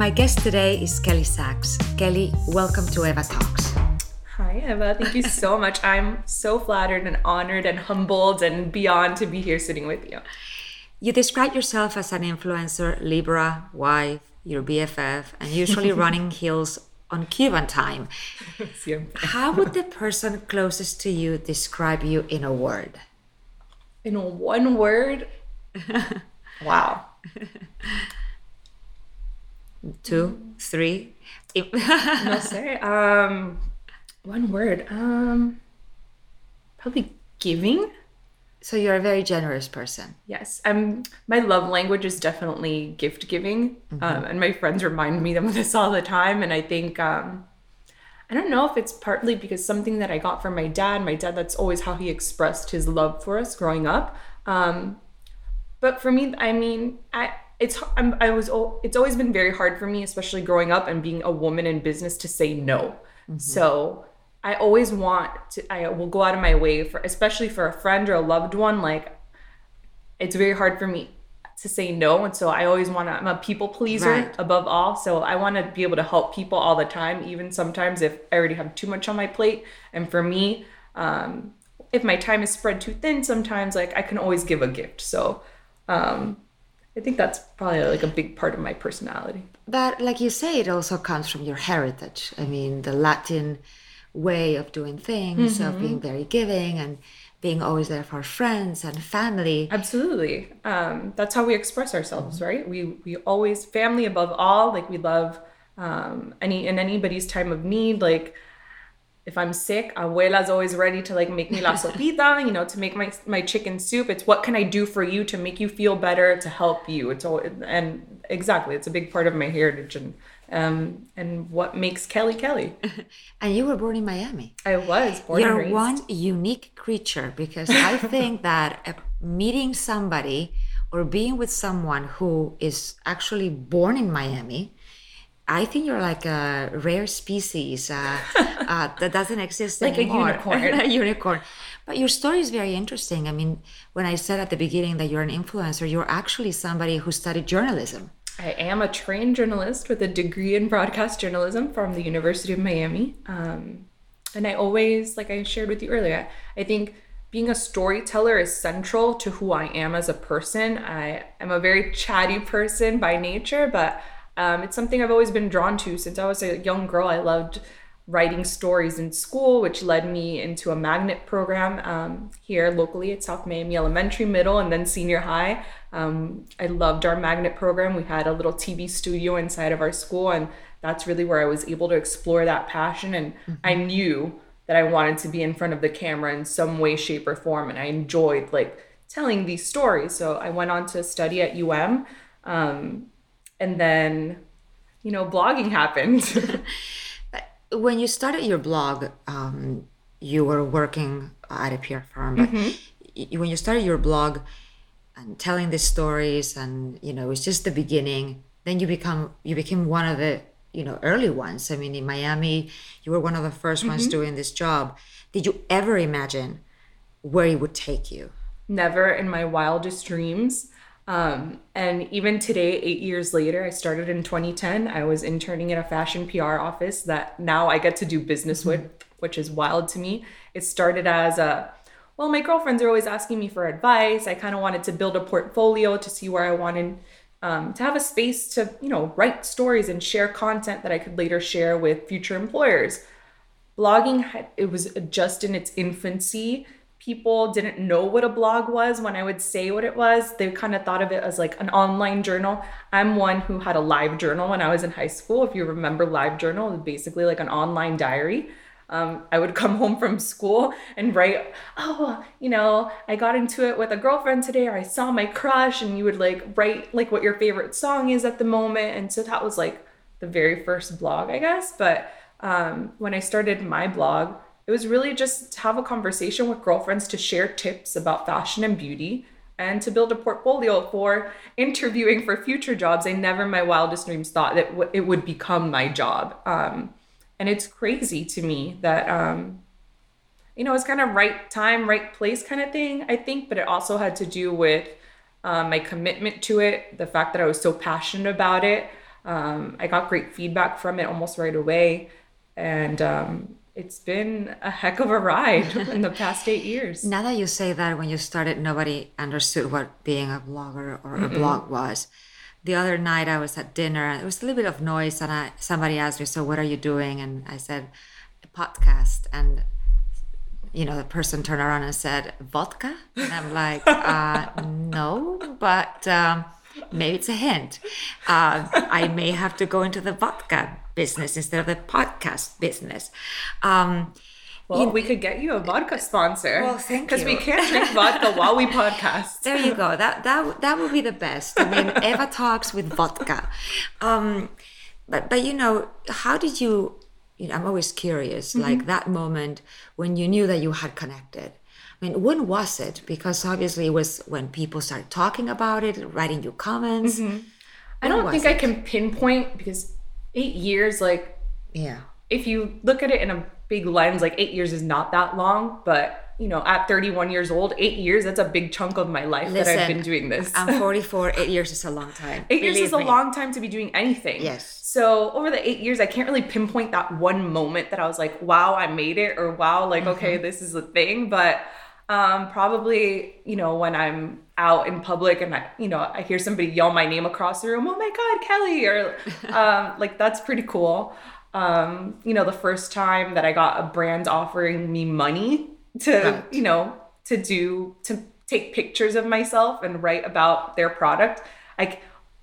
My guest today is Kelly Sachs. Kelly, welcome to Eva Talks. Hi, Eva. Thank you so much. I'm so flattered and honored and humbled and beyond to be here sitting with you. You describe yourself as an influencer, Libra, wife, your BFF, and usually running heels on Cuban time. How would the person closest to you describe you in a word? In one word? Wow. 2, 3. No, sir. One word. Probably giving. So you're a very generous person. Yes. My love language is definitely gift giving. Mm-hmm. And my friends remind me of this all the time. And I think, I don't know if it's partly because something that I got from my dad, that's always how he expressed his love for us growing up. But for me, it's always been very hard for me, especially growing up and being a woman in business, to say no. Mm-hmm. So I always I will go out of my way especially for a friend or a loved one. Like, it's very hard for me to say no. And so I always I'm a people pleaser, right, above all. So I want to be able to help people all the time, even sometimes if I already have too much on my plate. And for me, if my time is spread too thin, sometimes like I can always give a gift. So, I think that's probably like a big part of my personality. But like you say, it also comes from your heritage. I mean, the Latin way of doing things, mm-hmm, of being very giving and being always there for friends and family. Absolutely. That's how we express ourselves, mm-hmm, right? We always, family above all, like we love anybody's time of need. Like if I'm sick, abuela's always ready to like make me la sopita, to make my chicken soup. It's what can I do for you to make you feel better, to help you. It's a big part of my heritage and what makes Kelly Kelly. And you were born in Miami. I was born and raised. You're one unique creature, because I think that meeting somebody or being with someone who is actually born in Miami, I think you're like a rare species that doesn't exist like anymore. Like a unicorn. But your story is very interesting. I mean, when I said at the beginning that you're an influencer, you're actually somebody who studied journalism. I am a trained journalist with a degree in broadcast journalism from the University of Miami. And I always, like I shared with you earlier, I think being a storyteller is central to who I am as a person. I am a very chatty person by nature, but it's something I've always been drawn to since I was a young girl. I loved writing stories in school, which led me into a magnet program here locally at South Miami Elementary, Middle, and then Senior High. I loved our magnet program. We had a little TV studio inside of our school, and that's really where I was able to explore that passion. And mm-hmm, I knew that I wanted to be in front of the camera in some way, shape, or form, and I enjoyed like telling these stories. So I went on to study at UM. And then, blogging happened. When you started your blog, you were working at a PR firm. But mm-hmm, when you started your blog and telling these stories, and it's just the beginning. Then you became one of the early ones. I mean, in Miami, you were one of the first mm-hmm ones doing this job. Did you ever imagine where it would take you? Never in my wildest dreams. And even today, 8 years later, I started in 2010. I was interning at a fashion PR office that now I get to do business with, which is wild to me. It started as my girlfriends are always asking me for advice. I kind of wanted to build a portfolio to see where I wanted to have a space to, write stories and share content that I could later share with future employers. Blogging, it was just in its infancy. People didn't know what a blog was when I would say what it was. They kind of thought of it as like an online journal. I'm one who had a live journal when I was in high school. If you remember live journal, it was basically like an online diary. I would come home from school and write, I got into it with a girlfriend today, or I saw my crush, and you would like write like what your favorite song is at the moment. And so that was like the very first blog, I guess. But when I started my blog, it was really just to have a conversation with girlfriends, to share tips about fashion and beauty, and to build a portfolio for interviewing for future jobs. I never in my wildest dreams thought that it would become my job. And it's crazy to me that, it's kind of right time, right place kind of thing, I think. But it also had to do with my commitment to it, the fact that I was so passionate about it. I got great feedback from it almost right away. And it's been a heck of a ride in the past 8 years. Now that you say that, when you started, nobody understood what being a blogger or a blog was. The other night I was at dinner and there was a little bit of noise, and somebody asked me, so what are you doing? And I said, a podcast. And you know, the person turned around and said, vodka? And I'm like, no, but maybe it's a hint. I may have to go into the vodka business instead of the podcast business. Well, we could get you a vodka sponsor. Well, thank you. Because we can't drink vodka while we podcast. There you go. That would be the best. I mean, Eva Talks with vodka. But you know, how did you... I'm always curious, like that moment when you knew that you had connected. I mean, when was it? Because obviously it was when people started talking about it, writing you comments. I don't think I can pinpoint, because 8 years, like, yeah, if you look at it in a big lens, like 8 years is not that long, but you know, at 31 years old, 8 years, that's a big chunk of my life. Listen, that I've been doing this. I'm 44, 8 years is a long time. 8 years is a long time to be doing anything. Yes. So over the 8 years, I can't really pinpoint that one moment that I was like, wow, I made it, or wow, like, okay, this is a thing. But probably, you know, when I'm out in public and I hear somebody yell my name across the room, oh my God, Kelly, or like, that's pretty cool. You know, the first time that I got a brand offering me money to take pictures of myself and write about their product.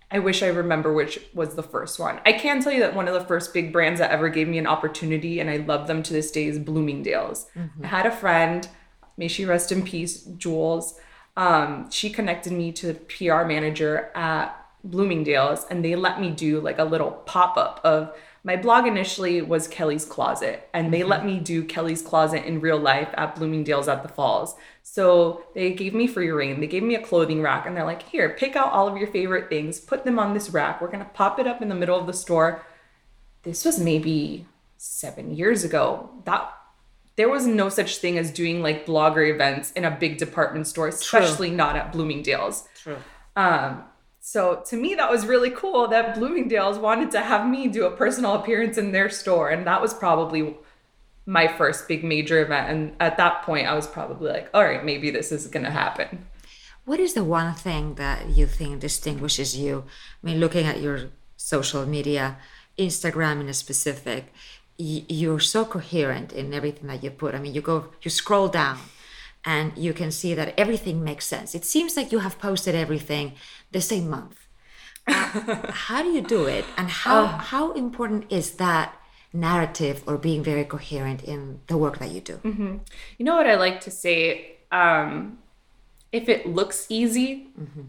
I wish I remember which was the first one. I can tell you that one of the first big brands that ever gave me an opportunity, and I love them to this day, is Bloomingdale's. I had a friend, may she rest in peace, Jules. She connected me to the PR manager at Bloomingdale's, and they let me do like a little pop-up of... My blog initially was Kelly's Closet, and they let me do Kelly's Closet in real life at Bloomingdale's at the Falls. So they gave me free reign. They gave me a clothing rack, and they're like, here, pick out all of your favorite things, put them on this rack. We're going to pop it up in the middle of the store. This was maybe 7 years ago. There was no such thing as doing like blogger events in a big department store, especially not at Bloomingdale's. True. So to me, that was really cool that Bloomingdale's wanted to have me do a personal appearance in their store. And that was probably my first big major event. And at that point, I was probably like, all right, maybe this is going to happen. What is the one thing that you think distinguishes you? I mean, looking at your social media, Instagram in a specific, you're so coherent in everything that you put. I mean, you scroll down, and you can see that everything makes sense. It seems like you have posted everything the same month. How do you do it? And how important is that narrative, or being very coherent in the work that you do? You know what I like to say? If it looks easy,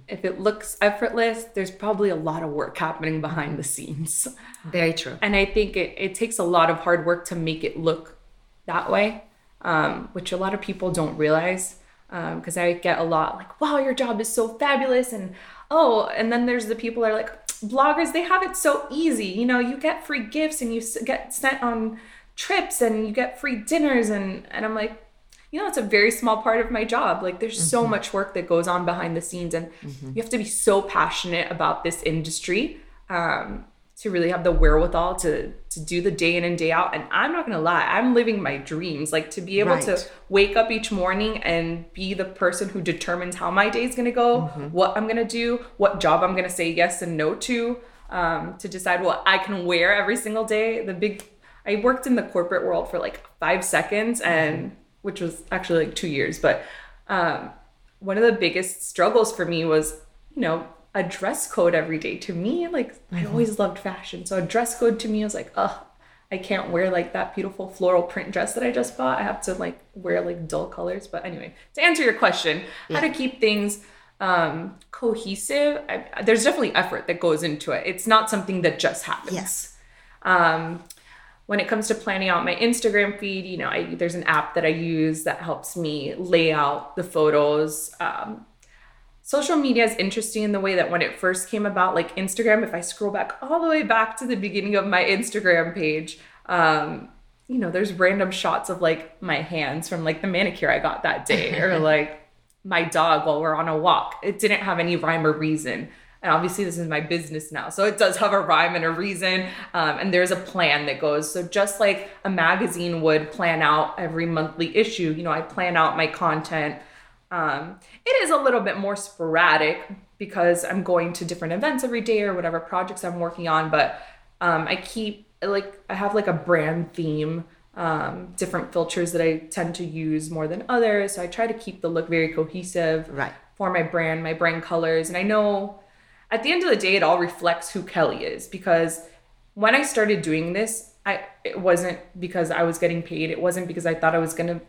if it looks effortless, there's probably a lot of work happening behind the scenes. Very true. And I think it takes a lot of hard work to make it look that way. Which a lot of people don't realize, because I get a lot like, wow, your job is so fabulous. And and then there's the people that are like, bloggers, they have it so easy. You know, you get free gifts and you get sent on trips and you get free dinners. And I'm like, you know, it's a very small part of my job. Like, there's so much work that goes on behind the scenes, and you have to be so passionate about this industry to really have the wherewithal to do the day in and day out. And I'm not gonna lie, I'm living my dreams. Like, to be able to wake up each morning and be the person who determines how my day's gonna go, what I'm gonna do, what job I'm gonna say yes and no to decide what I can wear every single day. I worked in the corporate world for like 5 seconds, and which was actually like 2 years. But one of the biggest struggles for me was, you know, a dress code every day. To me, like, I always loved fashion, so a dress code to me was like, I can't wear like that beautiful floral print dress that I just bought. I have to like wear like dull colors. But anyway, to answer your question, how to keep things cohesive, there's definitely effort that goes into it. It's not something that just happens. When it comes to planning out my Instagram feed, you know, there's an app that I use that helps me lay out the photos. Social media is interesting in the way that when it first came about, like Instagram, if I scroll back all the way back to the beginning of my Instagram page, you know, there's random shots of like my hands from like the manicure I got that day, or like my dog while we're on a walk. It didn't have any rhyme or reason. And obviously this is my business now. So it does have a rhyme and a reason. And there's a plan that goes. So just like a magazine would plan out every monthly issue, you know, I plan out my content. It is a little bit more sporadic because I'm going to different events every day or whatever projects I'm working on. But I keep like, I have like a brand theme, different filters that I tend to use more than others. So I try to keep the look very cohesive for my brand colors. And I know at the end of the day, it all reflects who Kelly is, because when I started doing this, it wasn't because I was getting paid. It wasn't because I thought I was going to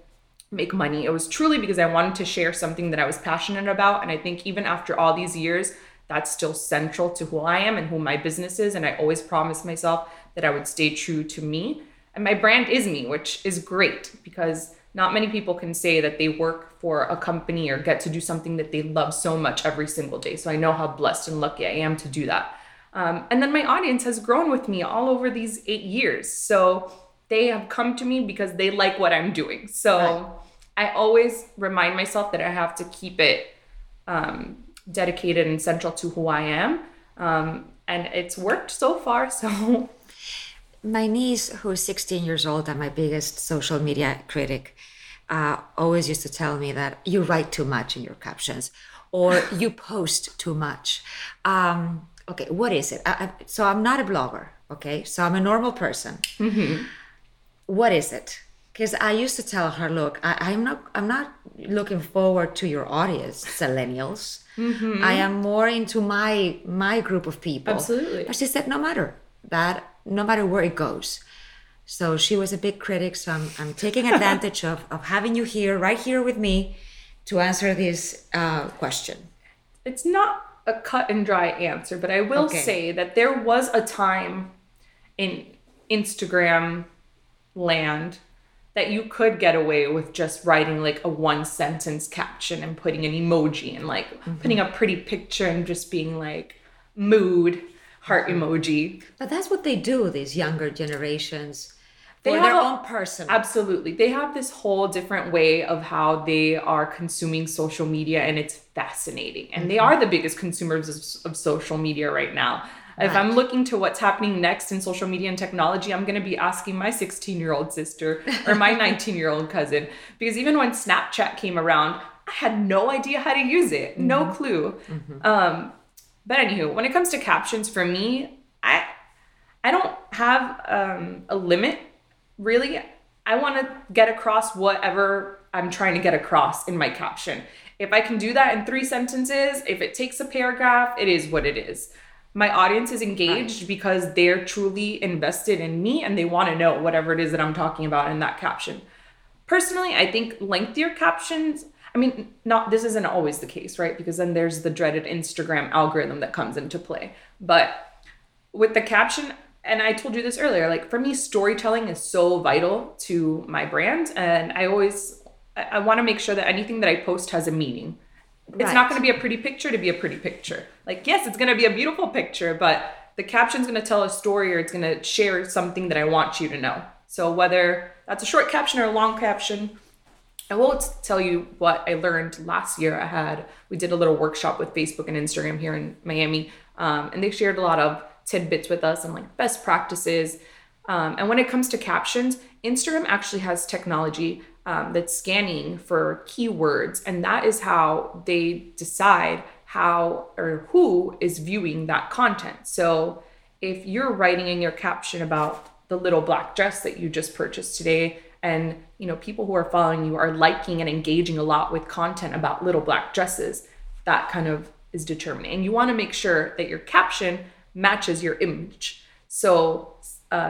make money. It was truly because I wanted to share something that I was passionate about. And I think even after all these years, that's still central to who I am and who my business is. And I always promised myself that I would stay true to me. And my brand is me, which is great because not many people can say that they work for a company or get to do something that they love so much every single day. So I know how blessed and lucky I am to do that. And then my audience has grown with me all over these 8 years. So they have come to me because they like what I'm doing. So I always remind myself that I have to keep it dedicated and central to who I am. And it's worked so far. So my niece, who is 16 years old and my biggest social media critic, always used to tell me that you write too much in your captions or you post too much. Okay, what is it? So I'm not a blogger, okay? So I'm a normal person. Mm-hmm. What is it? Because I used to tell her, look, I'm not looking forward to your audience, millennials. Mm-hmm. I am more into my group of people. Absolutely. But she said, no matter where it goes. So she was a big critic. So I'm taking advantage of having you right here with me to answer this question. It's not a cut and dry answer, but I will say that there was a time in Instagram land that you could get away with just writing like a 1-sentence caption and putting an emoji and like putting a pretty picture and just being like mood. Heart emoji. But that's what they do, these younger generations. They have their own person. Absolutely. They have this whole different way of how they are consuming social media, and it's fascinating. And they are the biggest consumers of social media right now. Right. If I'm looking to what's happening next in social media and technology, I'm going to be asking my 16-year-old sister or my 19-year-old cousin. Because even when Snapchat came around, I had no idea how to use it. No clue. But anywho, when it comes to captions, for me, I don't have a limit, really. I want to get across whatever I'm trying to get across in my caption. If I can do that in 3 sentences, if it takes a paragraph, it is what it is. My audience is engaged because they're truly invested in me and they want to know whatever it is that I'm talking about in that caption. Personally, I think lengthier captions... I mean, this isn't always the case, right? Because then there's the dreaded Instagram algorithm that comes into play. But with the caption, and I told you this earlier, like for me, storytelling is so vital to my brand. And I want to make sure that anything that I post has a meaning. Right. It's not going to be a pretty picture to be a pretty picture. Like, yes, it's going to be a beautiful picture, but the caption's going to tell a story or it's going to share something that I want you to know. So whether that's a short caption or a long caption, I won't tell you what I learned last year. We did a little workshop with Facebook and Instagram here in Miami, and they shared a lot of tidbits with us and like best practices. And when it comes to captions, Instagram actually has technology that's scanning for keywords, and that is how they decide how or who is viewing that content. So if you're writing in your caption about the little black dress that you just purchased today, and you know, people who are following you are liking and engaging a lot with content about little black dresses, that kind of is determining. And you want to make sure that your caption matches your image. So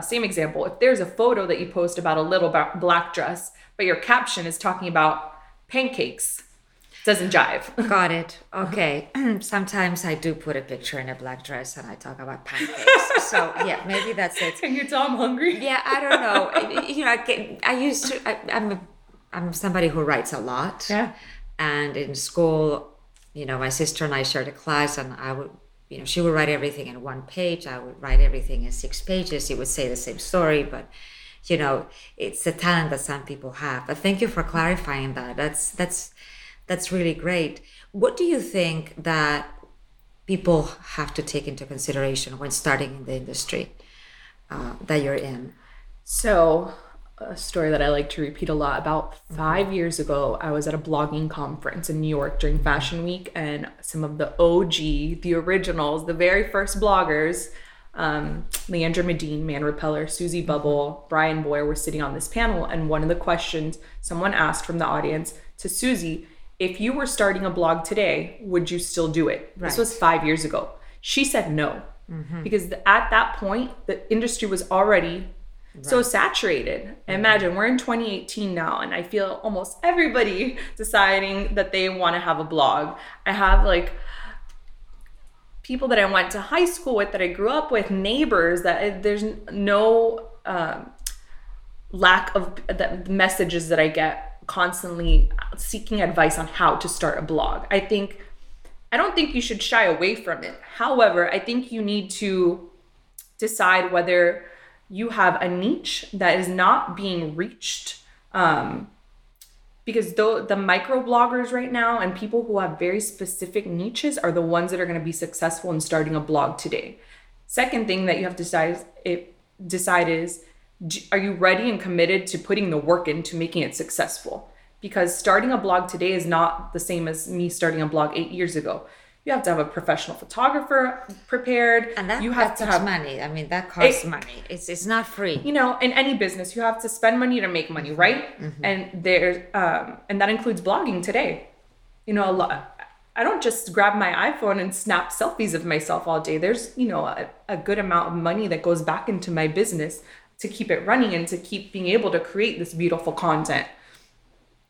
same example, if there's a photo that you post about a little black dress, but your caption is talking about pancakes, doesn't jive. Got it. Okay. Sometimes I do put a picture in a black dress and I talk about pancakes. So yeah, maybe that's it. Can you tell I'm hungry? Yeah, I don't know. You know, I'm somebody who writes a lot. Yeah. And in school, you know, my sister and I shared a class, and I would, you know, she would write everything in 1 page. I would write everything in 6 pages. She would say the same story, but you know, it's a talent that some people have. But thank you for clarifying that. That's really great. What do you think that people have to take into consideration when starting in the industry that you're in. So a story that I like to repeat a lot, about 5 years ago, I was at a blogging conference in New York during Fashion Week, and some of the OG, the originals, the very first bloggers, Leandra Medine, Man Repeller, Susie Bubble, Bryan Boy were sitting on this panel, and one of the questions someone asked from the audience to Susie, if you were starting a blog today, would you still do it? Right. This was 5 years ago. She said no, because at that point, the industry was already so saturated. Imagine we're in 2018 now, and I feel almost everybody deciding that they want to have a blog. I have like people that I went to high school with, that I grew up with, neighbors, that there's no lack of the messages that I get constantly seeking advice on how to start a blog. I don't think you should shy away from it. However, I think you need to decide whether you have a niche that is not being reached, because the micro bloggers right now and people who have very specific niches are the ones that are going to be successful in starting a blog today. Second thing that you have to decide is, are you ready and committed to putting the work into making it successful? Because starting a blog today is not the same as me starting a blog 8 years ago. You have to have a professional photographer prepared. And that, you have to have money. I mean, that costs money. It's not free. You know, in any business, you have to spend money to make money, right? And there's and that includes blogging today. You know, a lot. I don't just grab my iPhone and snap selfies of myself all day. There's, you know, a good amount of money that goes back into my business to keep it running and to keep being able to create this beautiful content.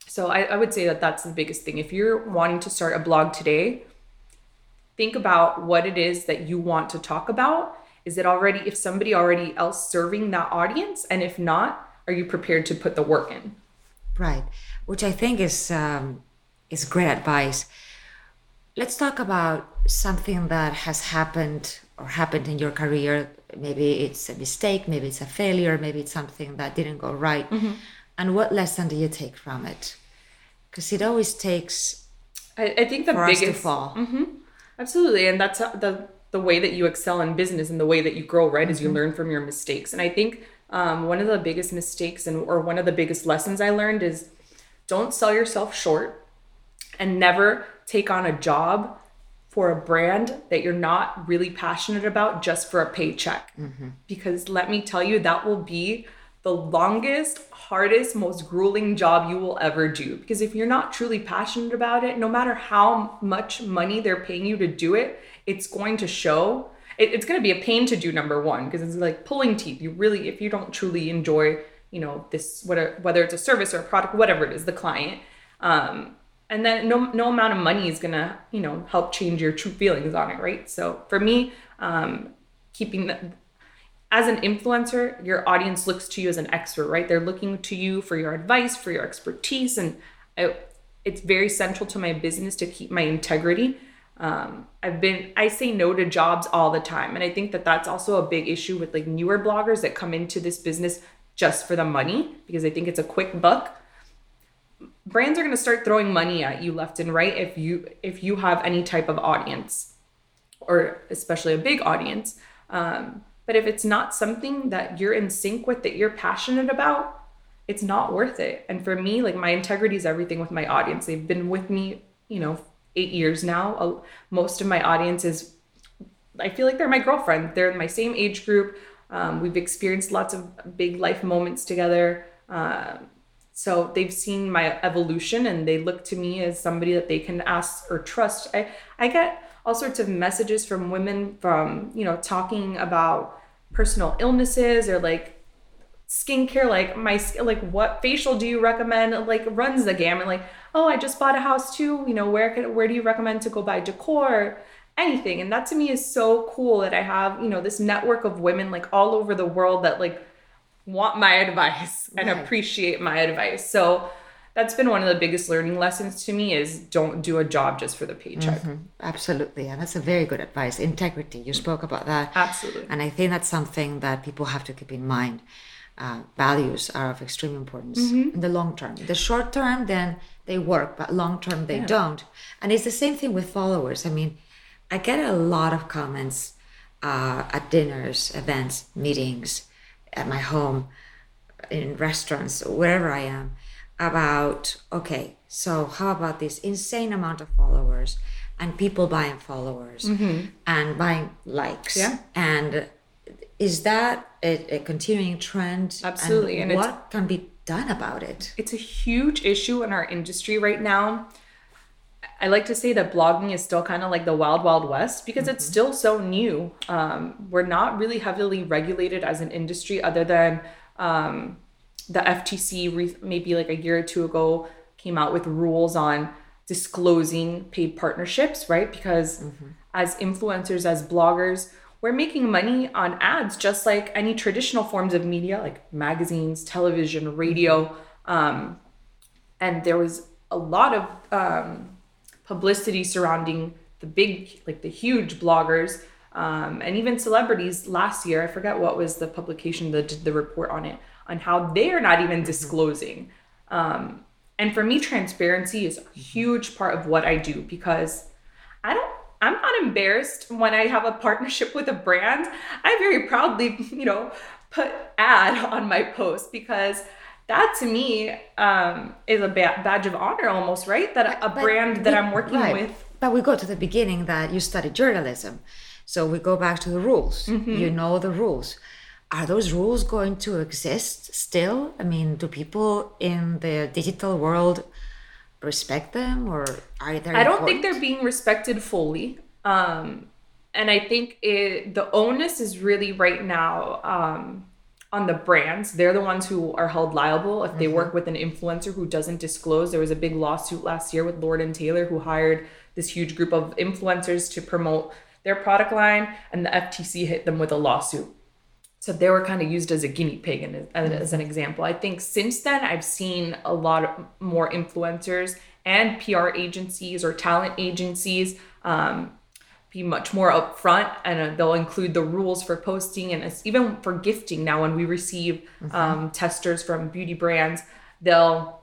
So I would say that that's the biggest thing. If you're wanting to start a blog today, think about what it is that you want to talk about. Is it already, if somebody already else serving that audience? And if not, are you prepared to put the work in? Right, which I think is great advice. Let's talk about something that has happened in your career. Maybe it's a mistake, maybe it's a failure, maybe it's something that didn't go right. And what lesson do you take from it? Because it always takes, I think the biggest, us to fall. Absolutely. And that's the way that you excel in business and the way that you grow, right, is you learn from your mistakes. And I think one of the biggest mistakes or one of the biggest lessons I learned is don't sell yourself short and never take on a job for a brand that you're not really passionate about just for a paycheck. Because let me tell you, that will be the longest, hardest, most grueling job you will ever do. Because if you're not truly passionate about it, no matter how much money they're paying you to do it, it's going to show. It's going to be a pain to do, number one, because it's like pulling teeth. You really, if you don't truly enjoy, you know, this, whether it's a service or a product, whatever it is, the client, and then no amount of money is going to, you know, help change your true feelings on it, right? So for me, keeping as an influencer, your audience looks to you as an expert, right? They're looking to you for your advice, for your expertise. And it's very central to my business to keep my integrity. I say no to jobs all the time. And I think that that's also a big issue with like newer bloggers that come into this business just for the money, because I think it's a quick buck. Brands are going to start throwing money at you left and right if you have any type of audience, or especially a big audience. But if it's not something that you're in sync with, that you're passionate about, it's not worth it. And for me, like, my integrity is everything with my audience. They've been with me, you know, 8 years now. Most of my audience is, I feel like they're my girlfriend. They're in my same age group. We've experienced lots of big life moments together. So they've seen my evolution, and they look to me as somebody that they can ask or trust. I get all sorts of messages from women from, you know, talking about personal illnesses or like skincare, like what facial do you recommend, like runs the gamut. Like, oh, I just bought a house too, you know, where do you recommend to go buy decor, anything. And that to me is so cool that I have, you know, this network of women like all over the world that like want my advice and appreciate my advice. So that's been one of the biggest learning lessons to me, is don't do a job just for the paycheck. Absolutely. And that's a very good advice. Integrity. You spoke about that. Absolutely. And I think that's something that people have to keep in mind. Values are of extreme importance in the long term. The short term, then they work, but long term, they don't. And it's the same thing with followers. I mean, I get a lot of comments at dinners, events, meetings, at my home, in restaurants, wherever I am, about, okay, so how about this insane amount of followers and people buying followers and buying likes? Yeah. And is that a continuing trend? Absolutely. And what can be done about it? It's a huge issue in our industry right now. I like to say that blogging is still kind of like the wild, wild west because it's still so new. We're not really heavily regulated as an industry other than the FTC maybe like a year or two ago came out with rules on disclosing paid partnerships, right? Because as influencers, as bloggers, we're making money on ads just like any traditional forms of media, like magazines, television, radio. And there was a lot of publicity surrounding the big, like the huge bloggers and even celebrities last year. I forget what was the publication that did the report on it, on how they're not even disclosing. And for me, transparency is a huge part of what I do because I'm not embarrassed when I have a partnership with a brand. I very proudly, put ad on my post because that to me is a badge of honor almost, right? That a brand that I'm working with. But we go to the beginning that you studied journalism. So we go back to the rules. You know the rules. Are those rules going to exist still? I mean, do people in the digital world respect them, or are there? I don't think they're being respected fully, and I think the onus is really right now on the brands. They're the ones who are held liable if they work with an influencer who doesn't disclose. There was a big lawsuit last year with Lord and Taylor, who hired this huge group of influencers to promote their product line, and the FTC hit them with a lawsuit. So they were kind of used as a guinea pig as an example. I think since then, I've seen a lot more influencers and PR agencies or talent agencies be much more upfront, and they'll include the rules for posting and even for gifting. Now, when we receive testers from beauty brands, they'll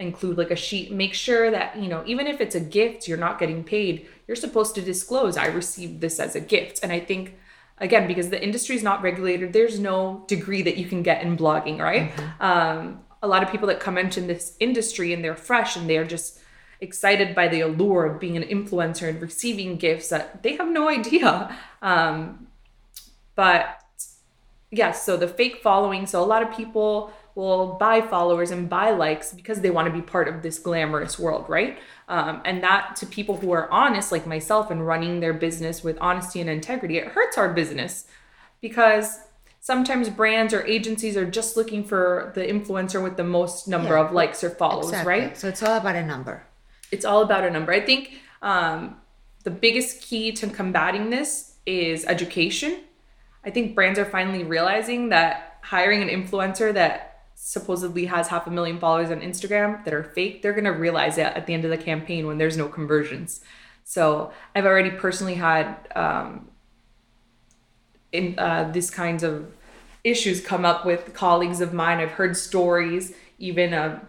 include like a sheet. Make sure that, even if it's a gift, you're not getting paid, you're supposed to disclose, I received this as a gift. And I think, again, because the industry is not regulated, there's no degree that you can get in blogging, right? A lot of people that come into this industry and they're fresh and they're just excited by the allure of being an influencer and receiving gifts that they have no idea. So the fake following. So a lot of people will buy followers and buy likes because they want to be part of this glamorous world, right? And that, to people who are honest, like myself, and running their business with honesty and integrity, it hurts our business because sometimes brands or agencies are just looking for the influencer with the most number of likes or follows, right? So it's all about a number. It's all about a number. I think the biggest key to combating this is education. I think brands are finally realizing that hiring an influencer that supposedly has 500,000 followers on Instagram that are fake, they're going to realize it at the end of the campaign when there's no conversions. So I've already personally had these kinds of issues come up with colleagues of mine. I've heard stories, even of,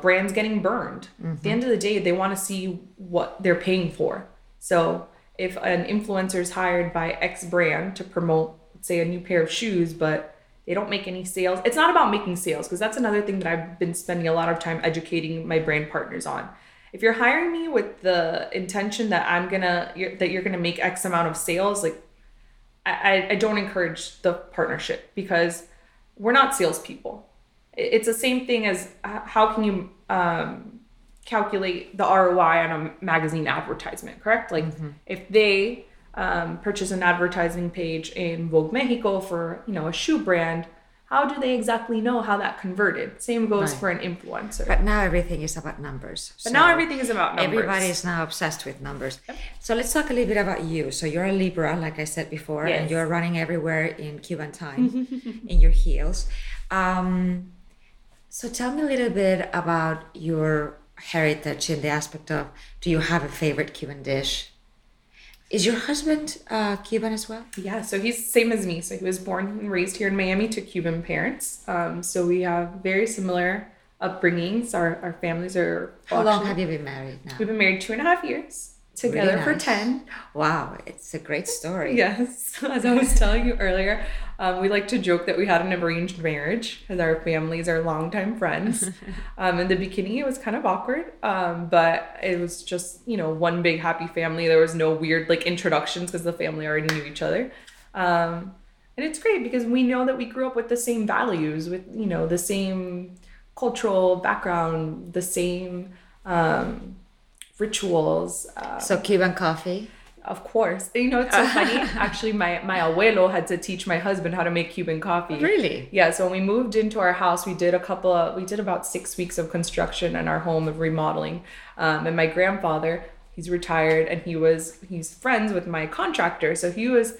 brands getting burned. At the end of the day, they want to see what they're paying for. So if an influencer is hired by X brand to promote, say, a new pair of shoes, but they don't make any sales. It's not about making sales, because that's another thing that I've been spending a lot of time educating my brand partners on. If you're hiring me with the intention that you're gonna make X amount of sales, like I don't encourage the partnership because we're not salespeople. It's the same thing as how can you calculate the ROI on a magazine advertisement, correct? Like if they purchase an advertising page in Vogue Mexico for, a shoe brand, how do they exactly know how that converted? Same goes for an influencer. But now everything is about numbers. Everybody is now obsessed with numbers. Yep. So let's talk a little bit about you. So you're a Libra, like I said before, and you're running everywhere in Cuban time in your heels. So tell me a little bit about your heritage in the aspect of, do you have a favorite Cuban dish? Is your husband Cuban as well? Yeah, so he's the same as me. So he was born and raised here in Miami to Cuban parents. So we have very similar upbringings. Our families are... How long have you been married now? We've been married 2.5 years. together really nice. For 10. Wow, it's a great story. Yes, as I was telling you earlier, we like to joke that we had an arranged marriage because our families are longtime friends. In the beginning, it was kind of awkward, but it was just, you know, one big happy family. There was no weird like introductions because the family already knew each other. And it's great because we know that we grew up with the same values, with, you know, the same cultural background, the same rituals. So Cuban coffee? Of course. You know, it's so funny. Actually, my abuelo had to teach my husband how to make Cuban coffee. Really? Yeah. So when we moved into our house, we did about 6 weeks of construction in our home of remodeling. And my grandfather, he's retired, and he's friends with my contractor. So he was,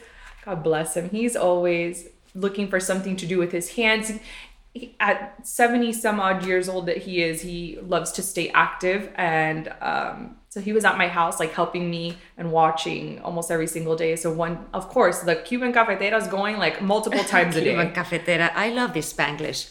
God bless him, he's always looking for something to do with his hands. At 70 some odd years old that he is, he loves to stay active, and so he was at my house like helping me and watching almost every single day. So one, of course, the Cuban cafetera is going like multiple times a day. Cuban cafetera, I love this Spanglish.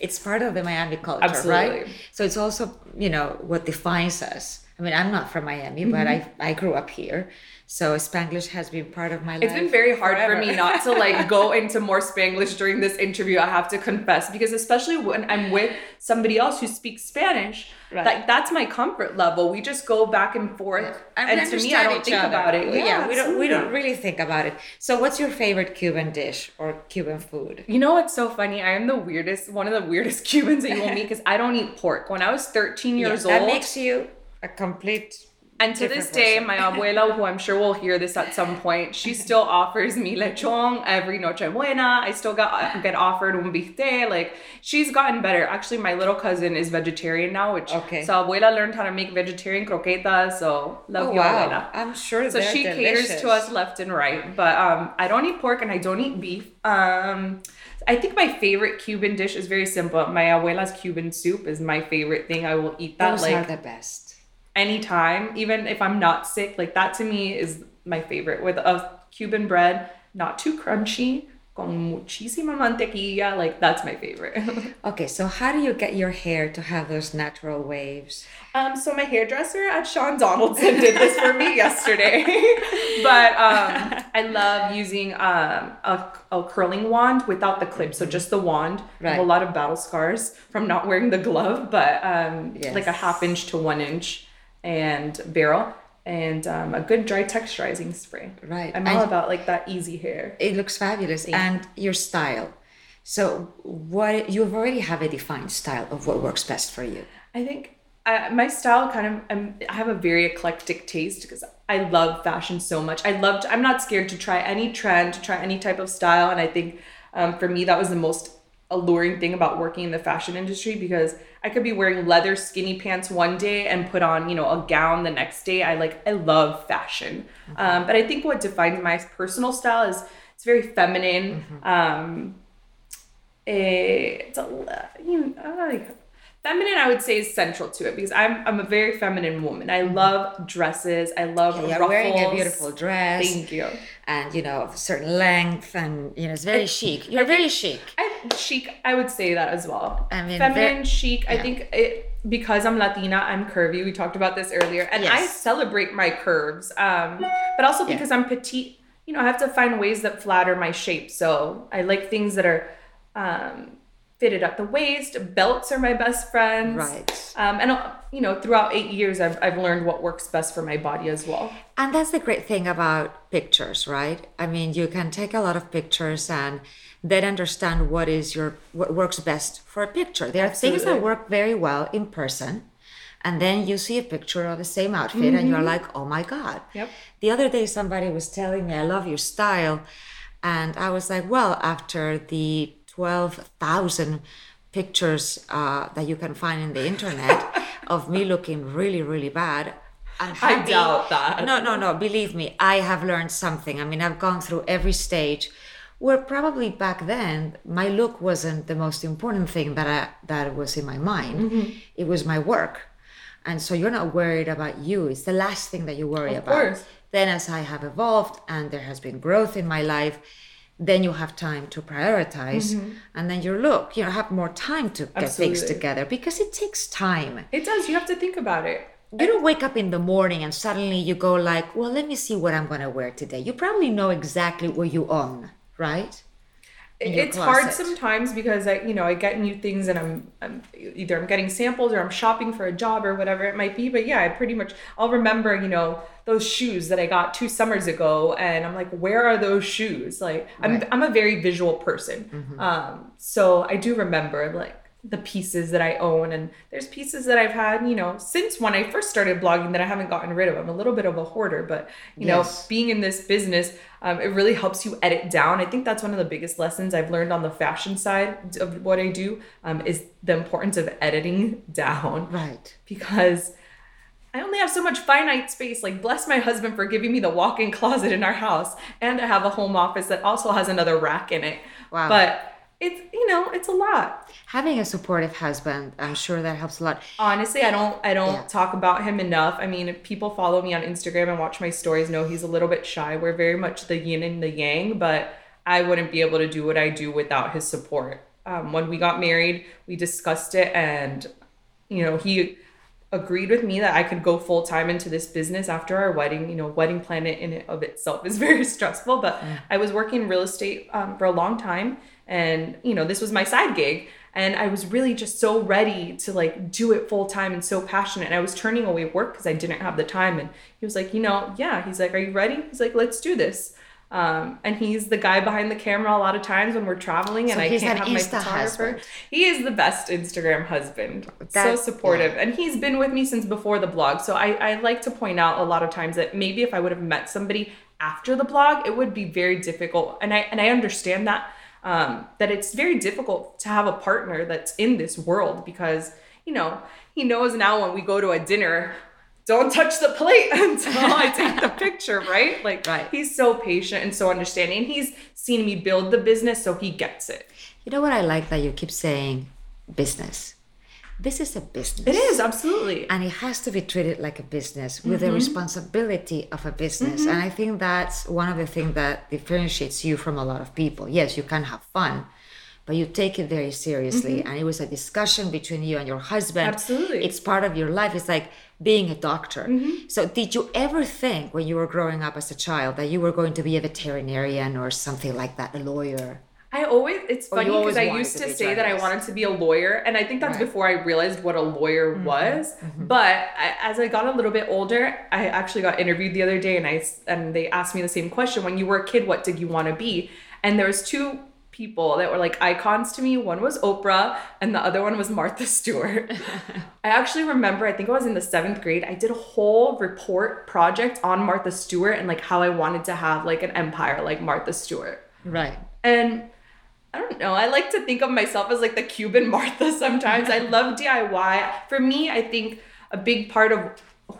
It's part of the Miami culture. Absolutely. Right? So it's also, you know, what defines us. I mean, I'm not from Miami, but mm-hmm. I grew up here. So Spanglish has been part of my life. It's been very hard forever. For me not to like go into more Spanglish during this interview, I have to confess, because especially when I'm with somebody else who speaks Spanish, right. That's my comfort level. We just go back and forth. Yeah. And to me, I don't think about it. Yeah, we don't really think about it. So what's your favorite Cuban dish or Cuban food? You know what's so funny? I am one of the weirdest Cubans that you will meet, because I don't eat pork. When I was 13 years old. That makes you... a complete and to this day person. My abuela, who I'm sure will hear this at some point, she still offers me lechon every noche buena. I still get offered un bistec. Like, she's gotten better. Actually, my little cousin is vegetarian now, which okay. So abuela learned how to make vegetarian croquetas, so love you, wow. Abuela. I'm sure so she delicious. Caters to us left and right, but I don't eat pork and I don't eat beef. I think my favorite Cuban dish is very simple. My abuela's Cuban soup is my favorite thing. I will eat that. Those like are the best. Anytime, even if I'm not sick, like that to me is my favorite. With a Cuban bread, not too crunchy, con muchísima mantequilla, like that's my favorite. Okay, so how do you get your hair to have those natural waves? So my hairdresser at Sean Donaldson did this for me yesterday. But I love using a curling wand without the clip, so just the wand. Right. I have a lot of battle scars from not wearing the glove, but yes. Like a 1/2 inch to 1 inch. And barrel and a good dry texturizing spray. Right. I'm all about like that easy hair. It looks fabulous. Thank and you. Your style. So what you already have a defined style of what works best for you. I think my style I have a very eclectic taste because I love fashion so much. I'm not scared to try any trend, to try any type of style. And I think for me, that was the most alluring thing about working in the fashion industry, because I could be wearing leather skinny pants one day and put on, you know, a gown the next day. I love fashion. Mm-hmm. But I think what defines my personal style is it's very feminine. Mm-hmm. Feminine, I would say, is central to it, because I'm a very feminine woman. I love dresses. I love ruffles. You're wearing a beautiful dress. Thank you. And, you know, of a certain length, and, you know, it's very chic. You're very chic. I'm chic. I would say that as well. I mean, feminine, chic. Yeah. I think because I'm Latina, I'm curvy. We talked about this earlier. And yes. I celebrate my curves. But also because I'm petite, you know, I have to find ways that flatter my shape. So I like things that are... fitted at the waist. Belts are my best friends. Right. And, you know, throughout 8 years, I've learned what works best for my body as well. And that's the great thing about pictures, right? I mean, you can take a lot of pictures and then understand what works best for a picture. There are Absolutely. Things that work very well in person. And then you see a picture of the same outfit mm-hmm. and you're like, oh my God. Yep. The other day, somebody was telling me, I love your style. And I was like, well, after the 12,000 pictures that you can find in the internet of me looking really, really bad. I doubt that. No. Believe me, I have learned something. I mean, I've gone through every stage where probably back then my look wasn't the most important thing that was in my mind. Mm-hmm. It was my work. And so you're not worried about you. It's the last thing that you worry about. Of course. Then as I have evolved and there has been growth in my life, then you have time to prioritize mm-hmm. and then your look, you know, have more time to get Absolutely. Things together, because it takes time. It does. You have to think about it. You don't wake up in the morning and suddenly you go like, well, let me see what I'm going to wear today. You probably know exactly what you own, right? It's hard sometimes because I get new things and I'm getting samples or I'm shopping for a job or whatever it might be. But yeah, I'll remember, those shoes that I got 2 summers ago and I'm like, where are those shoes? Like I'm a very visual person. Mm-hmm. So I do remember like the pieces that I own, and there's pieces that I've had, since when I first started blogging that I haven't gotten rid of. I'm a little bit of a hoarder, but yes, being in this business, it really helps you edit down. I think that's one of the biggest lessons I've learned on the fashion side of what I do, is the importance of editing down. Right. Because I only have so much finite space. Like, bless my husband for giving me the walk-in closet in our house. And I have a home office that also has another rack in it. Wow. But it's, it's a lot. Having a supportive husband, I'm sure that helps a lot. Honestly, I don't talk about him enough. I mean, if people follow me on Instagram and watch my stories, know he's a little bit shy. We're very much the yin and the yang, but I wouldn't be able to do what I do without his support. When we got married, we discussed it and, he agreed with me that I could go full time into this business after our wedding. Wedding planning in and of itself is very stressful, but I was working in real estate for a long time. And, this was my side gig, and I was really just so ready to like do it full time and so passionate. And I was turning away work because I didn't have the time. And he was like, he's like, are you ready? He's like, let's do this. And he's the guy behind the camera a lot of times when we're traveling, and so I can't have my photographer. Husband. He is the best Instagram husband. That's so supportive. Yeah. And he's been with me since before the blog. So I like to point out a lot of times that maybe if I would have met somebody after the blog, it would be very difficult. And I understand that. That it's very difficult to have a partner that's in this world because, he knows now when we go to a dinner, don't touch the plate until I take the picture, right? Like, right. He's so patient and so understanding. He's seen me build the business, so he gets it. You know what I like that you keep saying? Business. This is a business. It is, absolutely. And it has to be treated like a business with the responsibility of a business. Mm-hmm. And I think that's one of the things that differentiates you from a lot of people. Yes, you can have fun, but you take it very seriously. Mm-hmm. And it was a discussion between you and your husband. Absolutely. It's part of your life. It's like being a doctor. Mm-hmm. So did you ever think when you were growing up as a child that you were going to be a veterinarian or something like that, a lawyer? It's funny because I used to say that I wanted to be a lawyer, and I think that's before I realized what a lawyer was. Mm-hmm. But as I got a little bit older, I actually got interviewed the other day, and they asked me the same question. When you were a kid, what did you want to be? And there was 2 people that were like icons to me. One was Oprah and the other one was Martha Stewart. I actually remember, I think I was in the 7th grade, I did a whole report project on Martha Stewart and like how I wanted to have like an empire like Martha Stewart. Right. And I don't know. I like to think of myself as like the Cuban Martha sometimes. I love DIY. For me, I think a big part of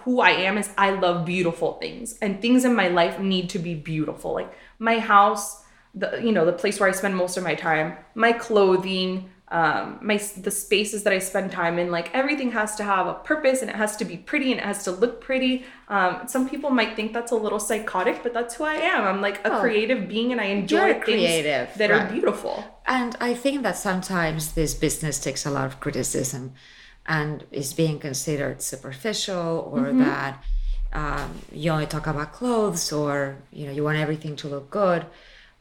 who I am is I love beautiful things, and things in my life need to be beautiful. Like my house, the place where I spend most of my time, my clothing, the spaces that I spend time in, like everything has to have a purpose, and it has to be pretty, and it has to look pretty. Some people might think that's a little psychotic, but that's who I am. I'm like a creative being, and I enjoy things that are beautiful. And I think that sometimes this business takes a lot of criticism and is being considered superficial, or that you only talk about clothes, or you want everything to look good.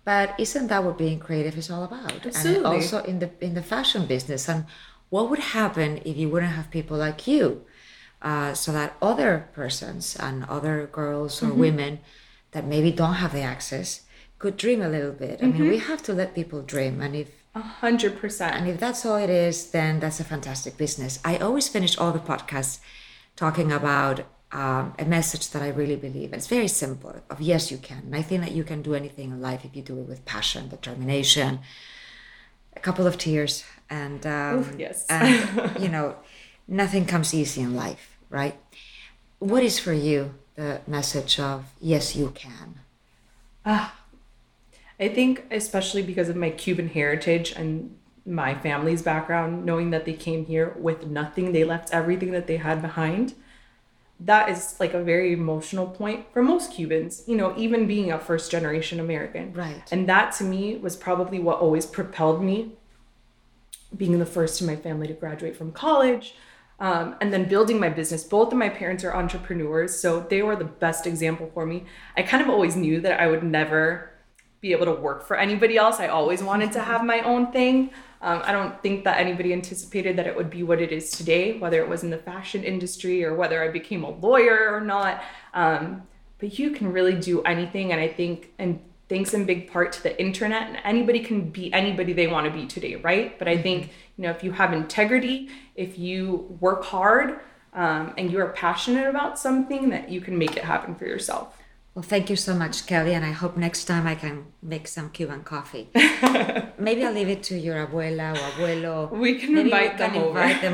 But isn't that what being creative is all about? Absolutely. And also in the fashion business. And what would happen if you wouldn't have people like you, so that other persons and other girls or women that maybe don't have the access could dream a little bit? I mean, we have to let people dream. And if 100%, and if that's all it is, then that's a fantastic business. I always finish all the podcasts talking about a message that I really believe. It's very simple. Of yes, you can. And I think that you can do anything in life if you do it with passion, determination, a couple of tears, and and nothing comes easy in life, right? What is for you the message of yes, you can? I think especially because of my Cuban heritage and my family's background, knowing that they came here with nothing, they left everything that they had behind. That is like a very emotional point for most Cubans, even being a first generation American. Right. And that to me was probably what always propelled me, being the first in my family to graduate from college, And then building my business. Both of my parents are entrepreneurs, so they were the best example for me. I kind of always knew that I would never be able to work for anybody else. I always wanted to have my own thing. I don't think that anybody anticipated that it would be what it is today, whether it was in the fashion industry or whether I became a lawyer or not. But you can really do anything. And I think, and thanks in big part to the internet, and anybody can be anybody they want to be today, right? But I think, you know, if you have integrity, if you work hard, and you're passionate about something, that you can make it happen for yourself. Well, thank you so much, Kelly, and I hope next time I can make some Cuban coffee. Maybe I'll leave it to your abuela or abuelo. We can invite them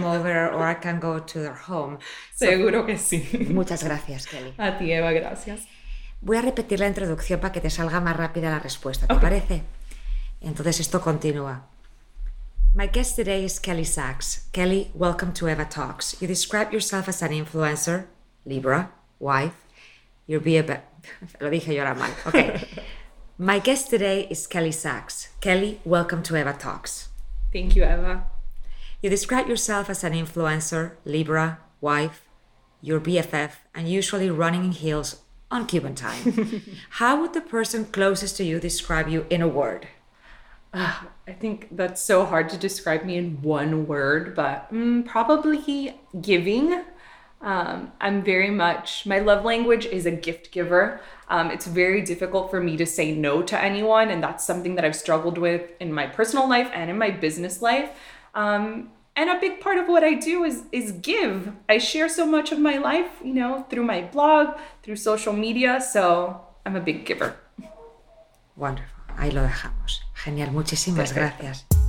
over, or I can go to their home. Seguro que sí. Muchas gracias, Kelly. A ti, Eva, gracias. Voy a repetir la introducción para que te salga más rápida la respuesta, ¿te parece? Entonces esto continúa. My guest today is Kelly Sachs. Kelly, welcome to Eva Talks. You describe yourself as an influencer, Libra, wife. You'll be a Lo dije yo ahora mal. Okay. My guest today is Kelly Sachs. Kelly, welcome to Eva Talks. Thank you, Eva. You describe yourself as an influencer, Libra, wife, your BFF, and usually running in heels on Cuban time. How would the person closest to you describe you in a word? I think that's so hard to describe me in one word, but probably giving. I'm very much, my love language is a gift giver. It's very difficult for me to say no to anyone. And that's something that I've struggled with in my personal life and in my business life. And a big part of what I do is give. I share so much of my life, you know, through my blog, through social media. So I'm a big giver. Wonderful. Ahí lo dejamos. Genial. Muchísimas gracias.